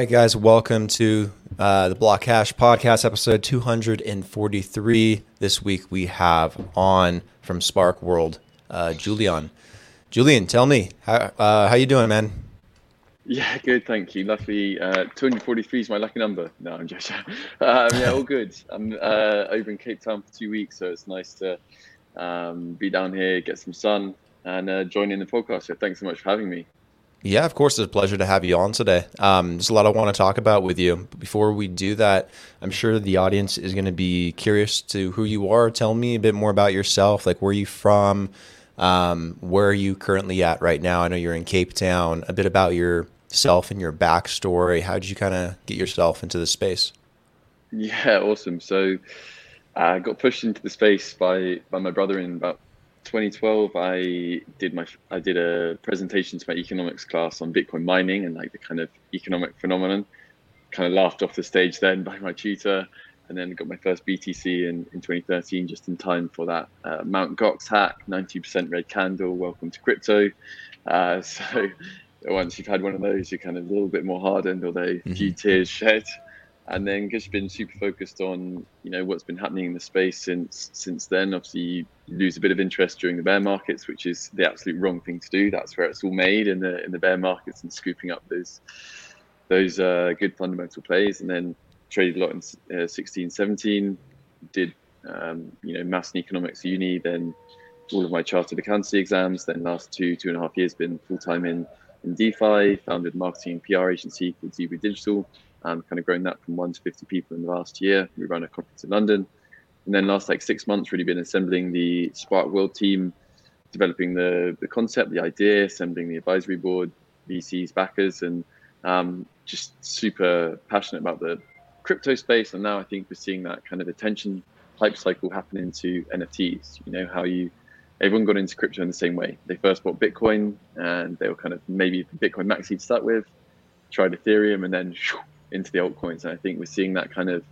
right, guys, welcome to the Block Cash podcast, episode 243. This week we have on from Spark World, Julian. Julian, tell me, how you doing, man? Yeah, good, thank you. Luckily, 243 is my lucky number. No, I'm just yeah, all good. I'm over in Cape Town for 2 weeks, so it's nice to be down here, get some sun, and join in the podcast. So thanks so much for having me. Yeah, of course. It's a pleasure to have you on today. There's a lot I want to talk about with you. But before we do that, I'm sure the audience is going to be curious to who you are. Tell me a bit more about yourself. Like, where are you from? Where are you currently at right now? I know you're in Cape Town. A bit about yourself and your backstory. How did you kind of get yourself into this space? Yeah, awesome. So I got pushed into the space by my brother in about 2012. I did a presentation to my economics class on Bitcoin mining and like the kind of economic phenomenon. Kind of laughed off the stage then by my tutor, and then got my first BTC in 2013, just in time for that Mount Gox hack. 90% red candle, welcome to crypto. So once you've had one of those, you're kind of a little bit more hardened, although few tears shed. And then just been super focused on, you know, what's been happening in the space since then. Obviously, you lose a bit of interest during the bear markets, which is the absolute wrong thing to do. That's where it's all made, in the bear markets, and scooping up those good fundamental plays. And then traded a lot in 16, 17. Did maths and economics uni. Then all of my chartered accountancy exams. Then last two and a half years been full time in DeFi. Founded a marketing and PR agency called ZB Digital. And kind of grown that from 1 to 50 people in the last year. We ran a conference in London. And then last 6 months, really been assembling the Spark World team, developing the concept, the idea, assembling the advisory board, VCs, backers, and just super passionate about the crypto space. And now I think we're seeing that kind of attention hype cycle happen into NFTs. You know, everyone got into crypto in the same way. They first bought Bitcoin, and they were kind of maybe Bitcoin maxi to start with, tried Ethereum, and then into the altcoins. And I think we're seeing that kind of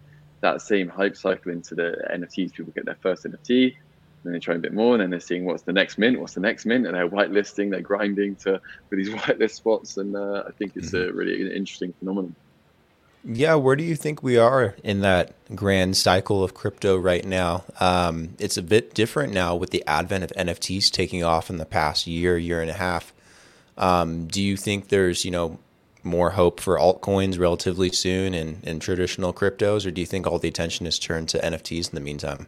that same hype cycle into the NFTs. People get their first NFT, then they try a bit more, and then they're seeing what's the next mint, and they're whitelisting, they're grinding for these whitelist spots. And I think it's a really interesting phenomenon. Yeah, where do you think we are in that grand cycle of crypto right now? It's a bit different now with the advent of NFTs taking off in the past year and a half. Do you think there's, you know, more hope for altcoins relatively soon and traditional cryptos, or do you think all the attention is turned to NFTs in the meantime?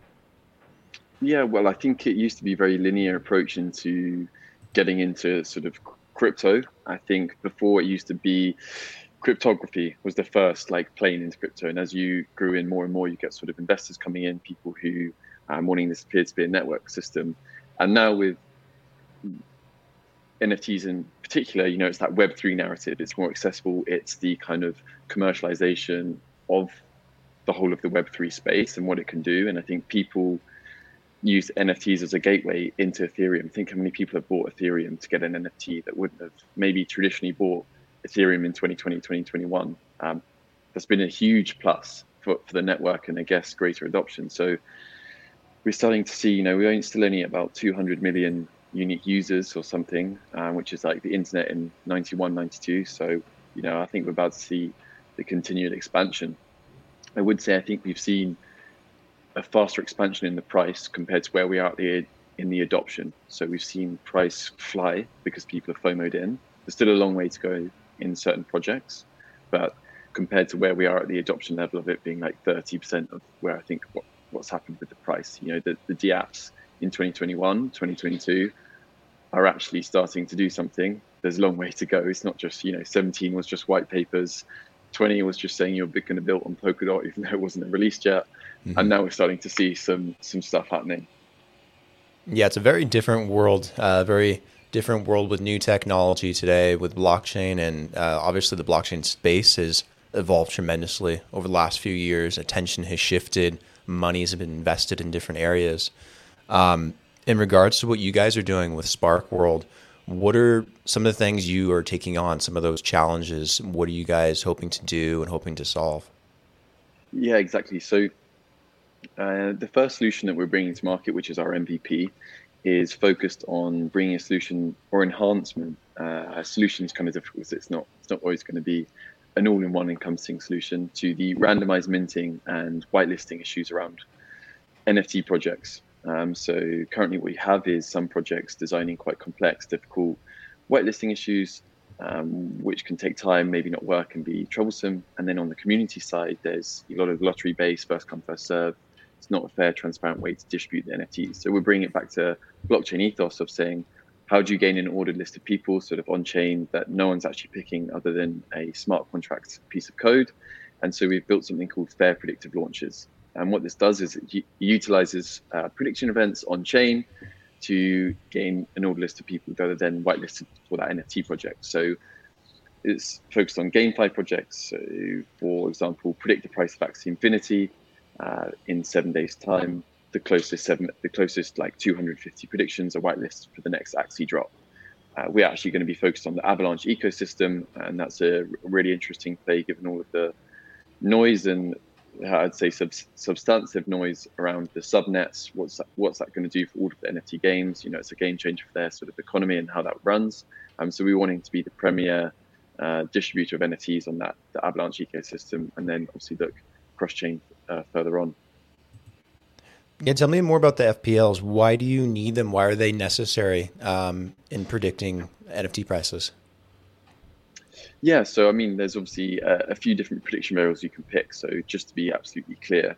Yeah, well, I think it used to be a very linear approach into getting into sort of crypto. I think before it used to be cryptography was the first like plane into crypto. And as you grew in more and more, you get sort of investors coming in, people who are wanting this peer-to-peer network system. And now with NFTs in particular, you know, it's that Web3 narrative. It's more accessible. It's the kind of commercialization of the whole of the Web3 space and what it can do. And I think people use NFTs as a gateway into Ethereum. Think how many people have bought Ethereum to get an NFT that wouldn't have maybe traditionally bought Ethereum in 2020, 2021. That's been a huge plus for the network and, I guess, greater adoption. So we're starting to see, you know, we're still only about 200 million unique users or something, which is like the internet in 91, 92. So, you know, I think we're about to see the continued expansion. I would say I think we've seen a faster expansion in the price compared to where we are in the adoption. So we've seen price fly because people are FOMO'd in. There's still a long way to go in certain projects, but compared to where we are at the adoption level of it being like 30% of where I think what's happened with the price, you know, the dApps in 2021, 2022 are actually starting to do something. There's a long way to go. It's not just, you know, 17 was just white papers, 20 was just saying you're going to build on Polkadot, even though it wasn't released yet. Mm-hmm. And now we're starting to see some stuff happening. Yeah, it's a very different world, with new technology today, with blockchain. And obviously the blockchain space has evolved tremendously over the last few years. Attention has shifted. Money's been invested in different areas. In regards to what you guys are doing with Spark World, what are some of the things you are taking on, some of those challenges? What are you guys hoping to do and hoping to solve? Yeah, exactly. So the first solution that we're bringing to market, which is our MVP, is focused on bringing a solution or enhancement. A solution is kind of difficult because it's not always going to be an all-in-one encompassing solution to the randomized minting and whitelisting issues around NFT projects. So currently what we have is some projects designing quite complex, difficult whitelisting issues, which can take time, maybe not work, and be troublesome. And then on the community side, there's a lot of lottery-based, first come, first serve. It's not a fair, transparent way to distribute the NFTs. So we're bringing it back to blockchain ethos of saying, how do you gain an ordered list of people sort of on-chain that no one's actually picking other than a smart contract piece of code? And so we've built something called fair predictive launches. And what this does is it utilizes prediction events on-chain to gain an ordered list of people that are then whitelisted for that NFT project. So it's focused on GameFi projects. So for example, predict the price of Axie Infinity in 7 days' time. The closest 250 predictions are whitelisted for the next Axie drop. We're actually going to be focused on the Avalanche ecosystem, and that's a really interesting play given all of the noise and I'd say substantive noise around the subnets. What's that going to do for all of the NFT games? You know, it's a game changer for their sort of economy and how that runs. So we're wanting to be the premier distributor of NFTs on the Avalanche ecosystem, and then obviously look cross-chain further on. Yeah, tell me more about the FPLs. Why do you need them? Why are they necessary in predicting NFT prices? Yeah, so I mean, there's obviously a few different prediction variables you can pick. So just to be absolutely clear,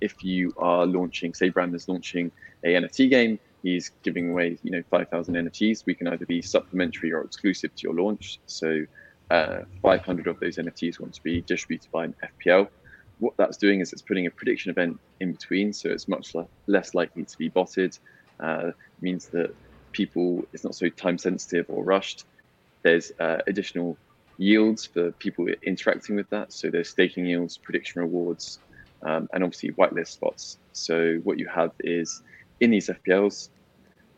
if you are launching, say Brandon's launching a NFT game, he's giving away 5,000 NFTs. We can either be supplementary or exclusive to your launch. So 500 of those NFTs want to be distributed by an FPL. What that's doing is it's putting a prediction event in between, so it's much less likely to be botted. Means that it's not so time sensitive or rushed. There's additional yields for people interacting with that, so there's staking yields, prediction rewards, and obviously whitelist spots. So what you have is in these FPLs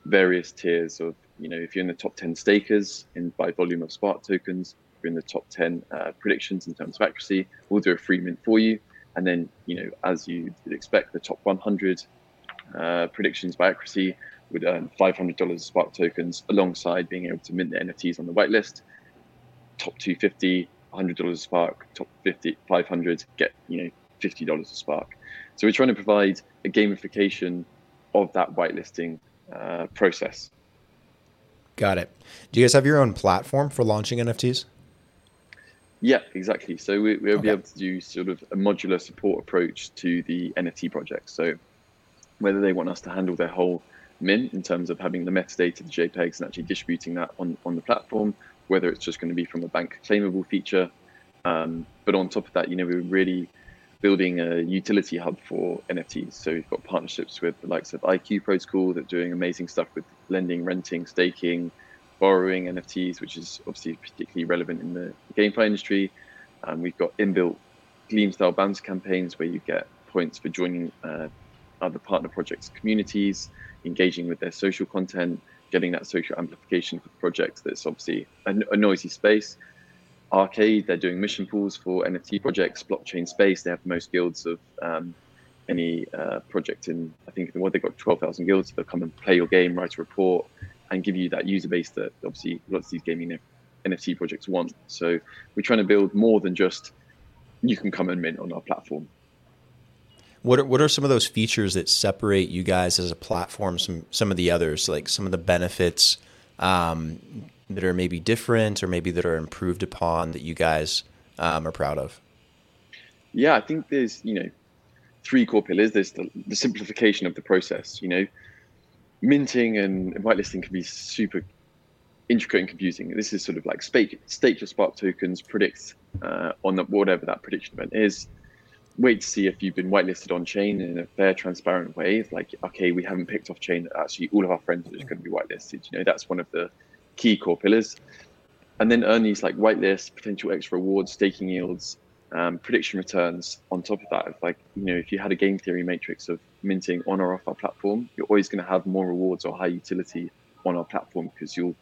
various tiers of, if you're in the top 10 stakers by volume of Spark tokens, in the top 10 predictions in terms of accuracy, we'll do a free mint for you. And then, as you would expect, the top 100 predictions by accuracy would earn $500 of Spark tokens alongside being able to mint the NFTs on the whitelist. Top 250, $100 of Spark. Top 50, 500 get, $50 of Spark. So we're trying to provide a gamification of that whitelisting process. Got it. Do you guys have your own platform for launching NFTs? Yeah, exactly. So we'll be able to do sort of a modular support approach to the NFT project. So whether they want us to handle their whole mint in terms of having the metadata, the JPEGs, and actually distributing that on the platform, whether it's just going to be from a bank claimable feature. But on top of that, we're really building a utility hub for NFTs. So we've got partnerships with the likes of IQ Protocol that are doing amazing stuff with lending, renting, staking, borrowing NFTs, which is obviously particularly relevant in the GameFi industry. We've got inbuilt Gleam-style bounty campaigns where you get points for joining other partner projects' communities, engaging with their social content, getting that social amplification for the project. That's obviously a noisy space. Arcade, they're doing mission pools for NFT projects. Blockchain space, they have the most guilds of any project in, I think, they've got 12,000 guilds. They'll come and play your game, write a report, and give you that user base that obviously lots of these gaming NFT projects want. So we're trying to build more than just you can come and mint on our platform. What are some of those features that separate you guys as a platform, some of the others, like some of the benefits that are maybe different or maybe that are improved upon that you guys are proud of? Yeah, I think there's, three core pillars. There's the simplification of the process, Minting and whitelisting can be super intricate and confusing. This is sort of like stake your Spark tokens, predict on whatever that prediction event is. Wait to see if you've been whitelisted on chain in a fair, transparent way. It's like, okay, we haven't picked off chain. Actually, all of our friends are just going to be whitelisted. That's one of the key core pillars. And then earn these like whitelist, potential extra rewards, staking yields, prediction returns on top of that. It's like, if you had a game theory matrix of minting on or off our platform, you're always going to have more rewards or high utility on our platform because you'll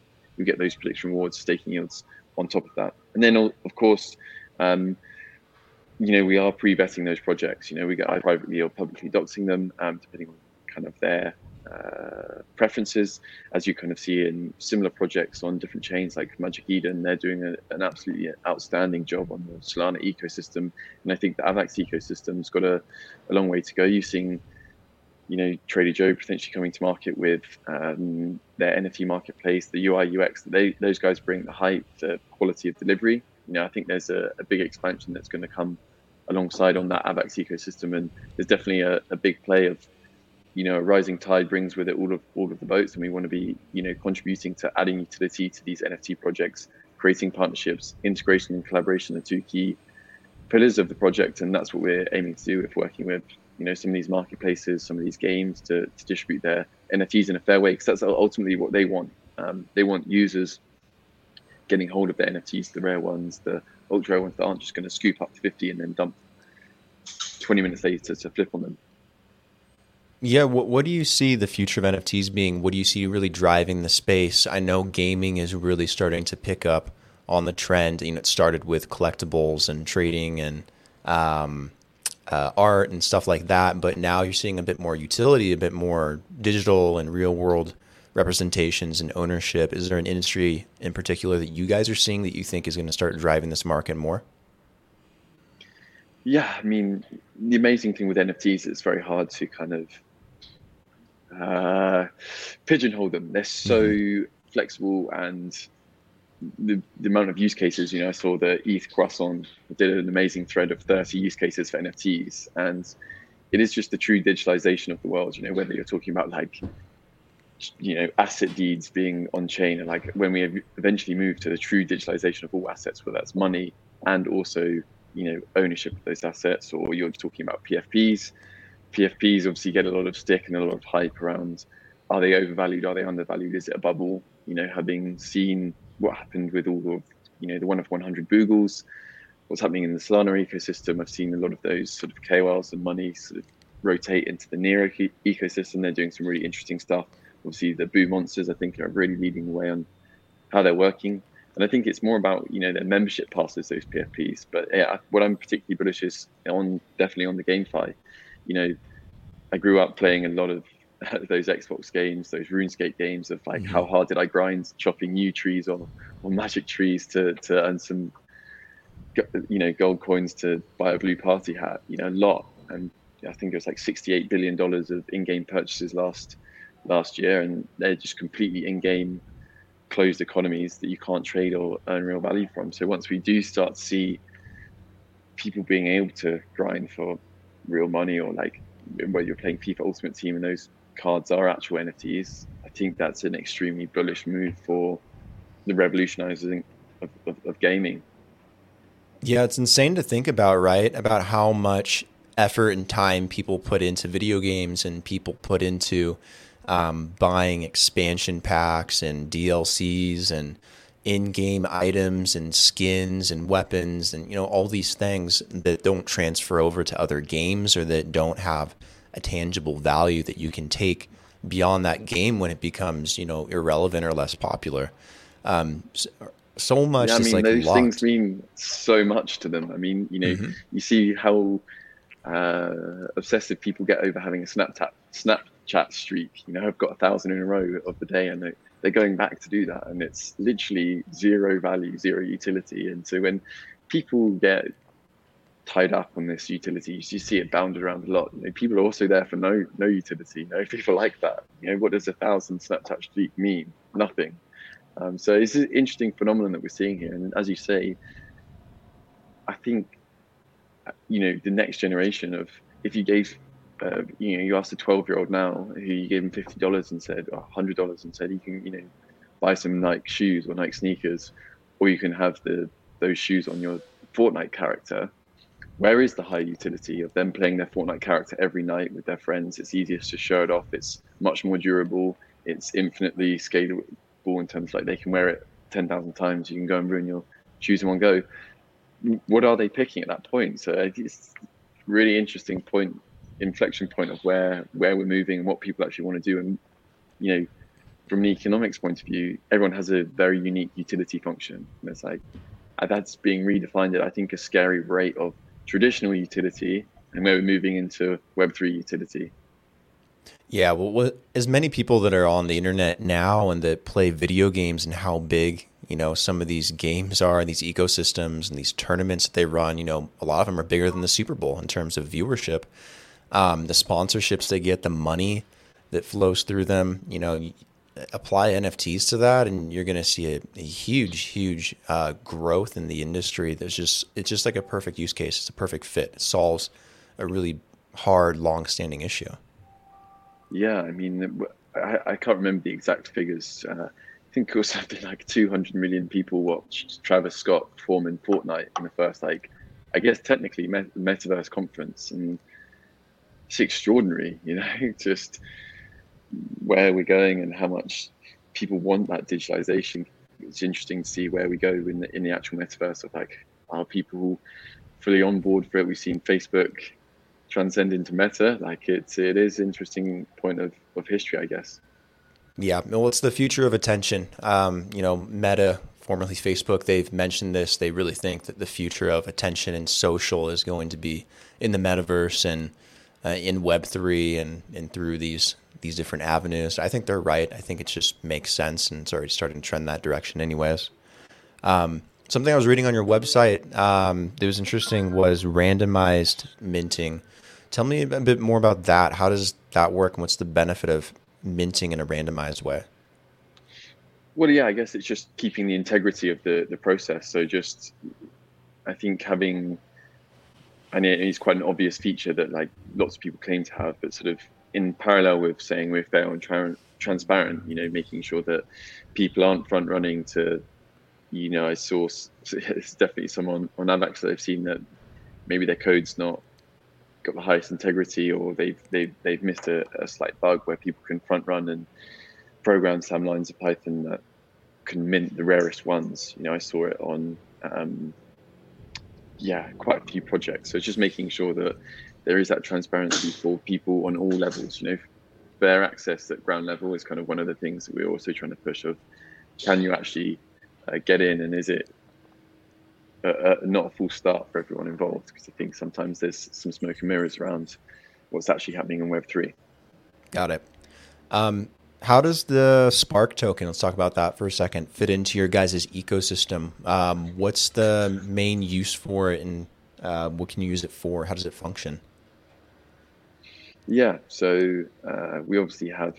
get those prediction rewards, staking yields on top of that. And then, of course, we are pre-vetting those projects. We get either privately or publicly doxing them, depending on kind of their preferences, as you kind of see in similar projects on different chains like Magic Eden. They're doing an absolutely outstanding job on the Solana ecosystem, and I think the Avalanche ecosystem's got a long way to go. You've seen, you know, Trader Joe potentially coming to market with their NFT marketplace, the UI UX that those guys bring, the hype, the quality of delivery. You know, I think there's a big expansion that's going to come alongside on that Avalanche ecosystem, and there's definitely a big play of, you know, a rising tide brings with it all of the boats, and we want to be, you know, contributing to adding utility to these NFT projects, creating partnerships. Integration and collaboration are two key pillars of the project, and that's what we're aiming to do with working with, you know, some of these marketplaces, some of these games to distribute their NFTs in a fair way, because that's ultimately what they want. They want users getting hold of their NFTs, the rare ones, the ultra rare ones that aren't just going to scoop up to 50 and then dump 20 minutes later to flip on them. Yeah, what do you see the future of NFTs being? What do you see really driving the space? I know gaming is really starting to pick up on the trend. You know, it started with collectibles and trading and art and stuff like that, but now you're seeing a bit more utility, a bit more digital and real world representations and ownership. Is there an industry in particular that you guys are seeing that you think is going to start driving this market more? Yeah, I mean, the amazing thing with NFTs is it's very hard to kind of pigeonhole them. They're so flexible, and the amount of use cases, you know, I saw the ETH Croissant did an amazing thread of 30 use cases for NFTs, and it is just the true digitalization of the world, you know, whether you're talking about like, you know, asset deeds being on chain, and like when we eventually move to the true digitalization of all assets, whether that's money and also, you know, ownership of those assets, or you're talking about PFPs. PFPs obviously get a lot of stick and a lot of hype around, are they overvalued? Are they undervalued? Is it a bubble? You know, having seen what happened with all of, you know, the 1 of 100 boogles, what's happening in the Solana ecosystem, I've seen a lot of those sort of KOLs and money sort of rotate into the Near ecosystem. They're doing some really interesting stuff. Obviously the Boo Monsters, I think, are really leading the way on how they're working. And I think it's more about, you know, their membership passes, those PFPs. But yeah, what I'm particularly bullish is definitely on the GameFi. You know, I grew up playing a lot of those Xbox games, those RuneScape games of like, how hard did I grind chopping new trees or magic trees to earn some, you know, gold coins to buy a blue party hat, you know, a lot. And I think it was like $68 billion of in-game purchases last year. And they're just completely in-game closed economies that you can't trade or earn real value from. So once we do start to see people being able to grind for real money, or like when you're playing FIFA Ultimate Team and those cards are actual NFTs, I think that's an extremely bullish move for the revolutionizing of gaming. Yeah, it's insane to think about, right? About how much effort and time people put into video games and people put into buying expansion packs and DLCs and in-game items and skins and weapons and, you know, all these things that don't transfer over to other games or that don't have a tangible value that you can take beyond that game when it becomes, you know, irrelevant or less popular. So much is like those locked. Things mean so much to them. I mean, you know, you see how obsessive people get over having a Snapchat streak. You know, I've got 1,000 in a row of the day, and they're going back to do that, and it's literally zero value, zero utility. And so when people get tied up on this utility, you see it bounded around a lot. You know, people are also there for no utility. You know, people like that. You know, what does 1,000 Snapchat streak mean? Nothing. So it's an interesting phenomenon that we're seeing here. And as you say, I think, you know, the next generation of, if you gave you know, you asked a 12-year-old now who you gave him $50 and said, or $100 and said, you can, you know, buy some Nike shoes or Nike sneakers, or you can have those shoes on your Fortnite character. Where is the high utility of them playing their Fortnite character every night with their friends? It's easiest to show it off. It's much more durable. It's infinitely scalable in terms of like they can wear it 10,000 times. You can go and ruin your shoes in one go. What are they picking at that point? So it's a really interesting inflection point of where we're moving and what people actually want to do. And, you know, from an economics point of view, everyone has a very unique utility function. And it's like, that's being redefined at, I think, a scary rate of traditional utility, and where we're moving into Web3 utility. Yeah, well, as many people that are on the internet now and that play video games and how big, you know, some of these games are and these ecosystems and these tournaments that they run, you know, a lot of them are bigger than the Super Bowl in terms of viewership. The sponsorships they get, the money that flows through them, you know, apply NFTs to that and you're going to see a huge growth in the industry. There's just, it's just like a perfect use case. It's a perfect fit. It solves a really hard, long-standing issue. Yeah, I mean, I can't remember the exact figures. I think it was something like 200 million people watched Travis Scott perform in Fortnite in the first, like, I guess technically Metaverse conference. And it's extraordinary, you know, just where we're going and how much people want that digitalization. It's interesting to see where we go in the actual Metaverse of, like, are people fully on board for it? We've seen Facebook transcend into Meta. Like, it is an interesting point of history, I guess. Yeah, well, it's the future of attention. You know, Meta, formerly Facebook, they've mentioned this. They really think that the future of attention and social is going to be in the Metaverse and in Web3 and through these different avenues. I think they're right. I think it just makes sense, and it's already starting to trend that direction anyways. Something I was reading on your website that was interesting was randomized minting. Tell me a bit more about that. How does that work, and what's the benefit of minting in a randomized way? Well, yeah, I guess it's just keeping the integrity of the process. So just, I think having, and it's quite an obvious feature that, like, lots of people claim to have, but sort of in parallel with saying we're fair and transparent, you know, making sure that people aren't front running to, you know, I saw it's definitely someone on Avalanche that I've seen that maybe their code's not got the highest integrity, or they've missed a slight bug where people can front run and program some lines of Python that can mint the rarest ones. You know, I saw it on quite a few projects. So it's just making sure that there is that transparency for people on all levels. You know, fair access at ground level is kind of one of the things that we're also trying to push of, can you actually get in, and is it not a full start for everyone involved? Because I think sometimes there's some smoke and mirrors around what's actually happening in Web3. Got it. How does the Spark token, let's talk about that for a second, fit into your guys' ecosystem? What's the main use for it, and what can you use it for? How does it function? Yeah, so we obviously have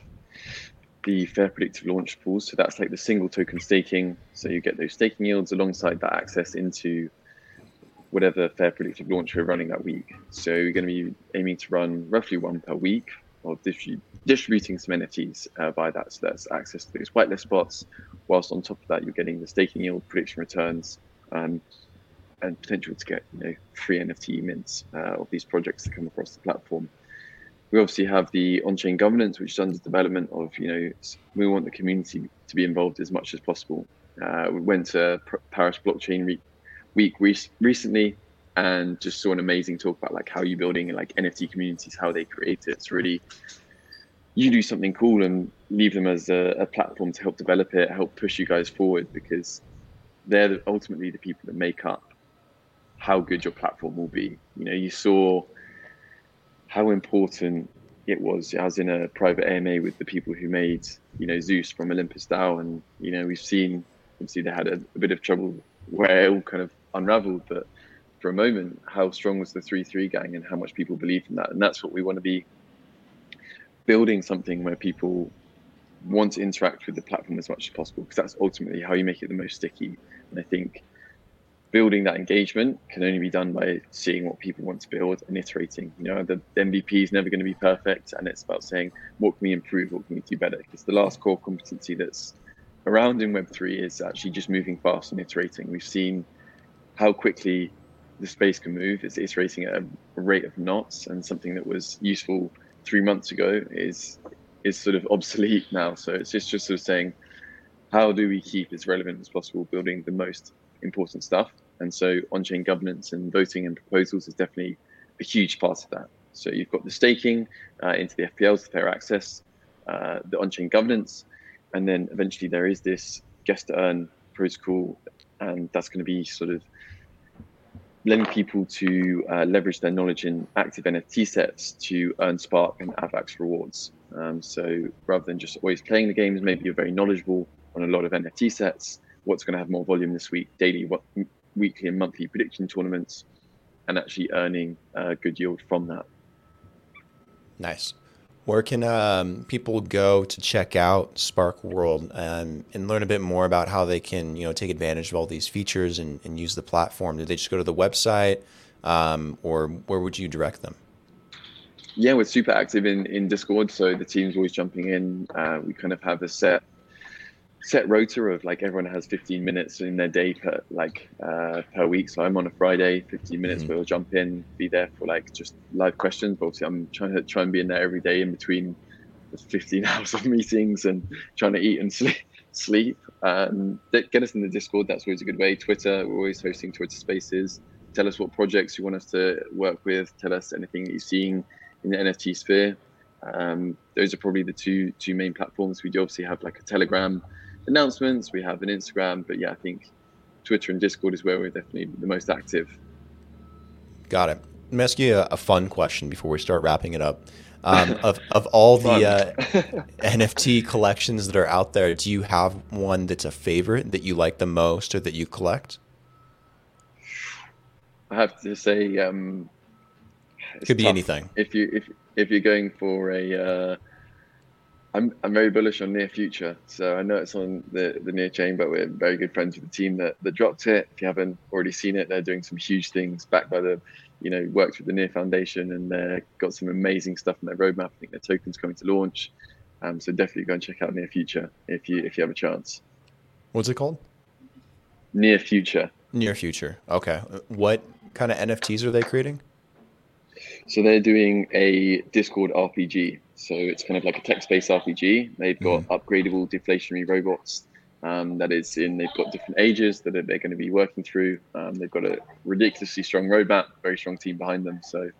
the fair predictive launch pools. So that's like the single token staking. So you get those staking yields alongside that access into whatever fair predictive launch we're running that week. So we're going to be aiming to run roughly one per week of distributing some NFTs by that. So that's access to those whitelist spots. Whilst on top of that, you're getting the staking yield, prediction returns, and potential to get, you know, free NFT mints of these projects that come across the platform. We obviously have the on-chain governance, which is under development of, you know, we want the community to be involved as much as possible. We went to Paris Blockchain Week recently and just saw an amazing talk about, like, how you're building, like, NFT communities, how they create it. It's really, you do something cool and leave them as a platform to help develop it, help push you guys forward, because they're ultimately the people that make up how good your platform will be. You know, you saw how important it was. I was in a private AMA with the people who made, you know, Zeus from Olympus DAO, and, you know, we've seen, obviously they had a bit of trouble where it all kind of unraveled, but for a moment, how strong was the 3-3 gang and how much people believed in that? And that's what we want to be building, something where people want to interact with the platform as much as possible, because that's ultimately how you make it the most sticky. And I think building that engagement can only be done by seeing what people want to build and iterating. You know, the MVP is never going to be perfect, and it's about saying, what can we improve? What can we do better? Because the last core competency that's around in Web3 is actually just moving fast and iterating. We've seen how quickly the space can move. It's iterating at a rate of knots, and something that was useful 3 months ago is sort of obsolete now. So it's just sort of saying, how do we keep as relevant as possible, building the most important stuff? And so on-chain governance and voting and proposals is definitely a huge part of that. So you've got the staking into the FPLs, the fair access, the on-chain governance, and then eventually there is this guest to earn protocol, and that's going to be sort of letting people to leverage their knowledge in active NFT sets to earn Spark and AVAX rewards. So rather than just always playing the games, maybe you're very knowledgeable on a lot of NFT sets, what's going to have more volume this week, daily, weekly and monthly prediction tournaments, and actually earning good yield from that. Nice. Where can people go to check out Spark World and learn a bit more about how they can, take advantage of all these features and use the platform? Do they just go to the website, or where would you direct them? Yeah, we're super active in Discord, so the team's always jumping in. We kind of have a set rota of like everyone has 15 minutes in their day per week. So I'm on a Friday, 15 minutes we'll jump in, be there for like just live questions, but obviously I'm trying to be in there every day in between the 15 hours of meetings and trying to eat and sleep. Get us in the Discord, that's always a good way. Twitter, we're always hosting Twitter spaces. Tell us what projects you want us to work with, tell us anything that you're seeing in the NFT sphere. Those are probably the two main platforms. We do obviously have like a Telegram announcements, we have an Instagram, but yeah, I think Twitter and Discord is where we're definitely the most active. Got it. Let me ask you a fun question before we start wrapping it up. Of all the NFT collections that are out there, do you have one that's a favorite that you like the most or that you collect? I have to say, it could be tough. Anything. If you're going for a I'm very bullish on Near Future, so I know it's on the near chain, but we're very good friends with the team that dropped it. If you haven't already seen it, they're doing some huge things backed by worked with the Near Foundation, and they've got some amazing stuff in their roadmap. I think their token's coming to launch. So definitely go and check out Near Future if you have a chance. What's it called? Near Future. Near Future. Okay. What kind of NFTs are they creating? So they're doing a Discord RPG. So it's kind of like a text-based RPG. They've got upgradable deflationary robots they've got different ages that they're going to be working through. They've got a ridiculously strong roadmap, very strong team behind them. So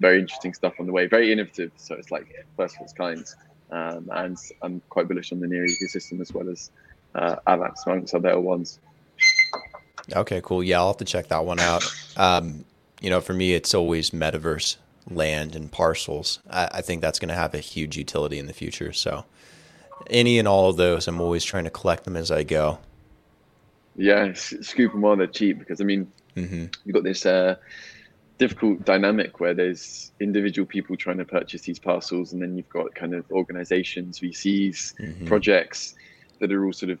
very interesting stuff on the way, very innovative. So it's like first of its kind. And I'm quite bullish on the Near ecosystem as well as Avax, amongst other ones. Okay, cool. Yeah, I'll have to check that one out. For me, it's always metaverse land and parcels. I think that's going to have a huge utility in the future. So any and all of those, I'm always trying to collect them as I go. Yeah, scoop them while they're cheap, because you've got this difficult dynamic where there's individual people trying to purchase these parcels, and then you've got kind of organizations, VCs, projects that are all sort of,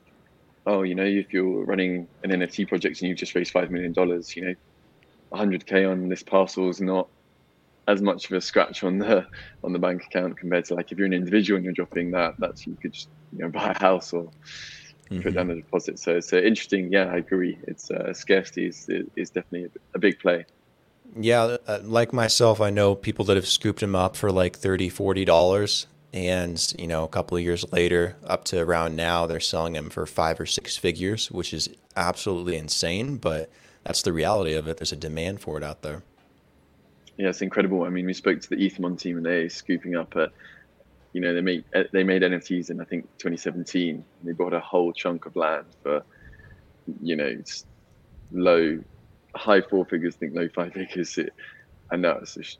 if you're running an NFT project and you've just raised $5 million, 100K on this parcel is not as much of a scratch on the bank account compared to like if you're an individual and you're dropping that's you could just buy a house or put down a deposit. So it's interesting. Yeah, I agree. It's scarcity is definitely a big play. Yeah, like myself, I know people that have scooped them up for like $30-$40, and a couple of years later, up to around now, they're selling them for 5 or 6 figures, which is absolutely insane. But that's the reality of it. There's a demand for it out there. Yeah, it's incredible. I mean, we spoke to the Ethamon team, and they're scooping up they made NFTs in, I think, 2017. And they bought a whole chunk of land for, high 4 figures, low 5 figures. And now it's just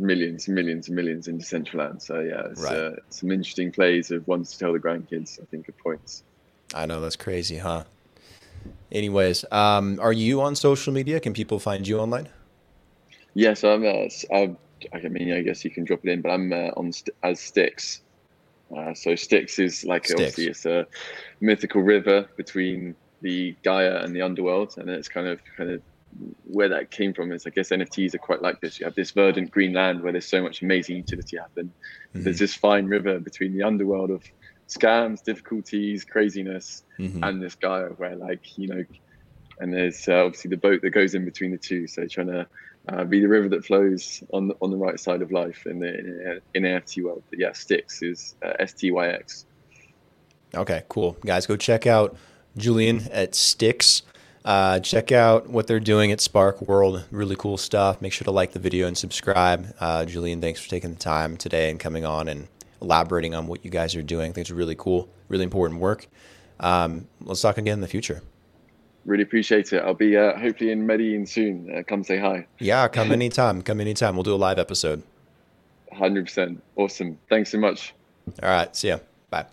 millions and millions and millions in Decentraland. So, yeah, it's, right. Some interesting plays of ones to tell the grandkids, I think, at points. I know, that's crazy, huh? Anyways, are you on social media? Can people find you online? Yes, I guess you can drop it in, but I'm on as Styx. So Styx is obviously it's a mythical river between the Gaia and the underworld, and it's kind of where that came from is I guess NFTs are quite like this. You have this verdant green land where there's so much amazing utility happening. There's this fine river between the underworld of scams, difficulties, craziness, and this guy where and there's obviously the boat that goes in between the two. So trying to be the river that flows on the right side of life in the NFT world. But yeah, Styx is STYX. Okay, cool. Guys, go check out Julian at Styx. Check out what they're doing at Spark World. Really cool stuff. Make sure to like the video and subscribe. Julian, thanks for taking the time today and coming on and elaborating on what you guys are doing. I think it's really cool, really important work. Let's talk again in the future. Really appreciate it. I'll be hopefully in Medellin soon. Come say hi. Yeah, come anytime. Come anytime. We'll do a live episode. 100%. Awesome. Thanks so much. All right. See ya. Bye.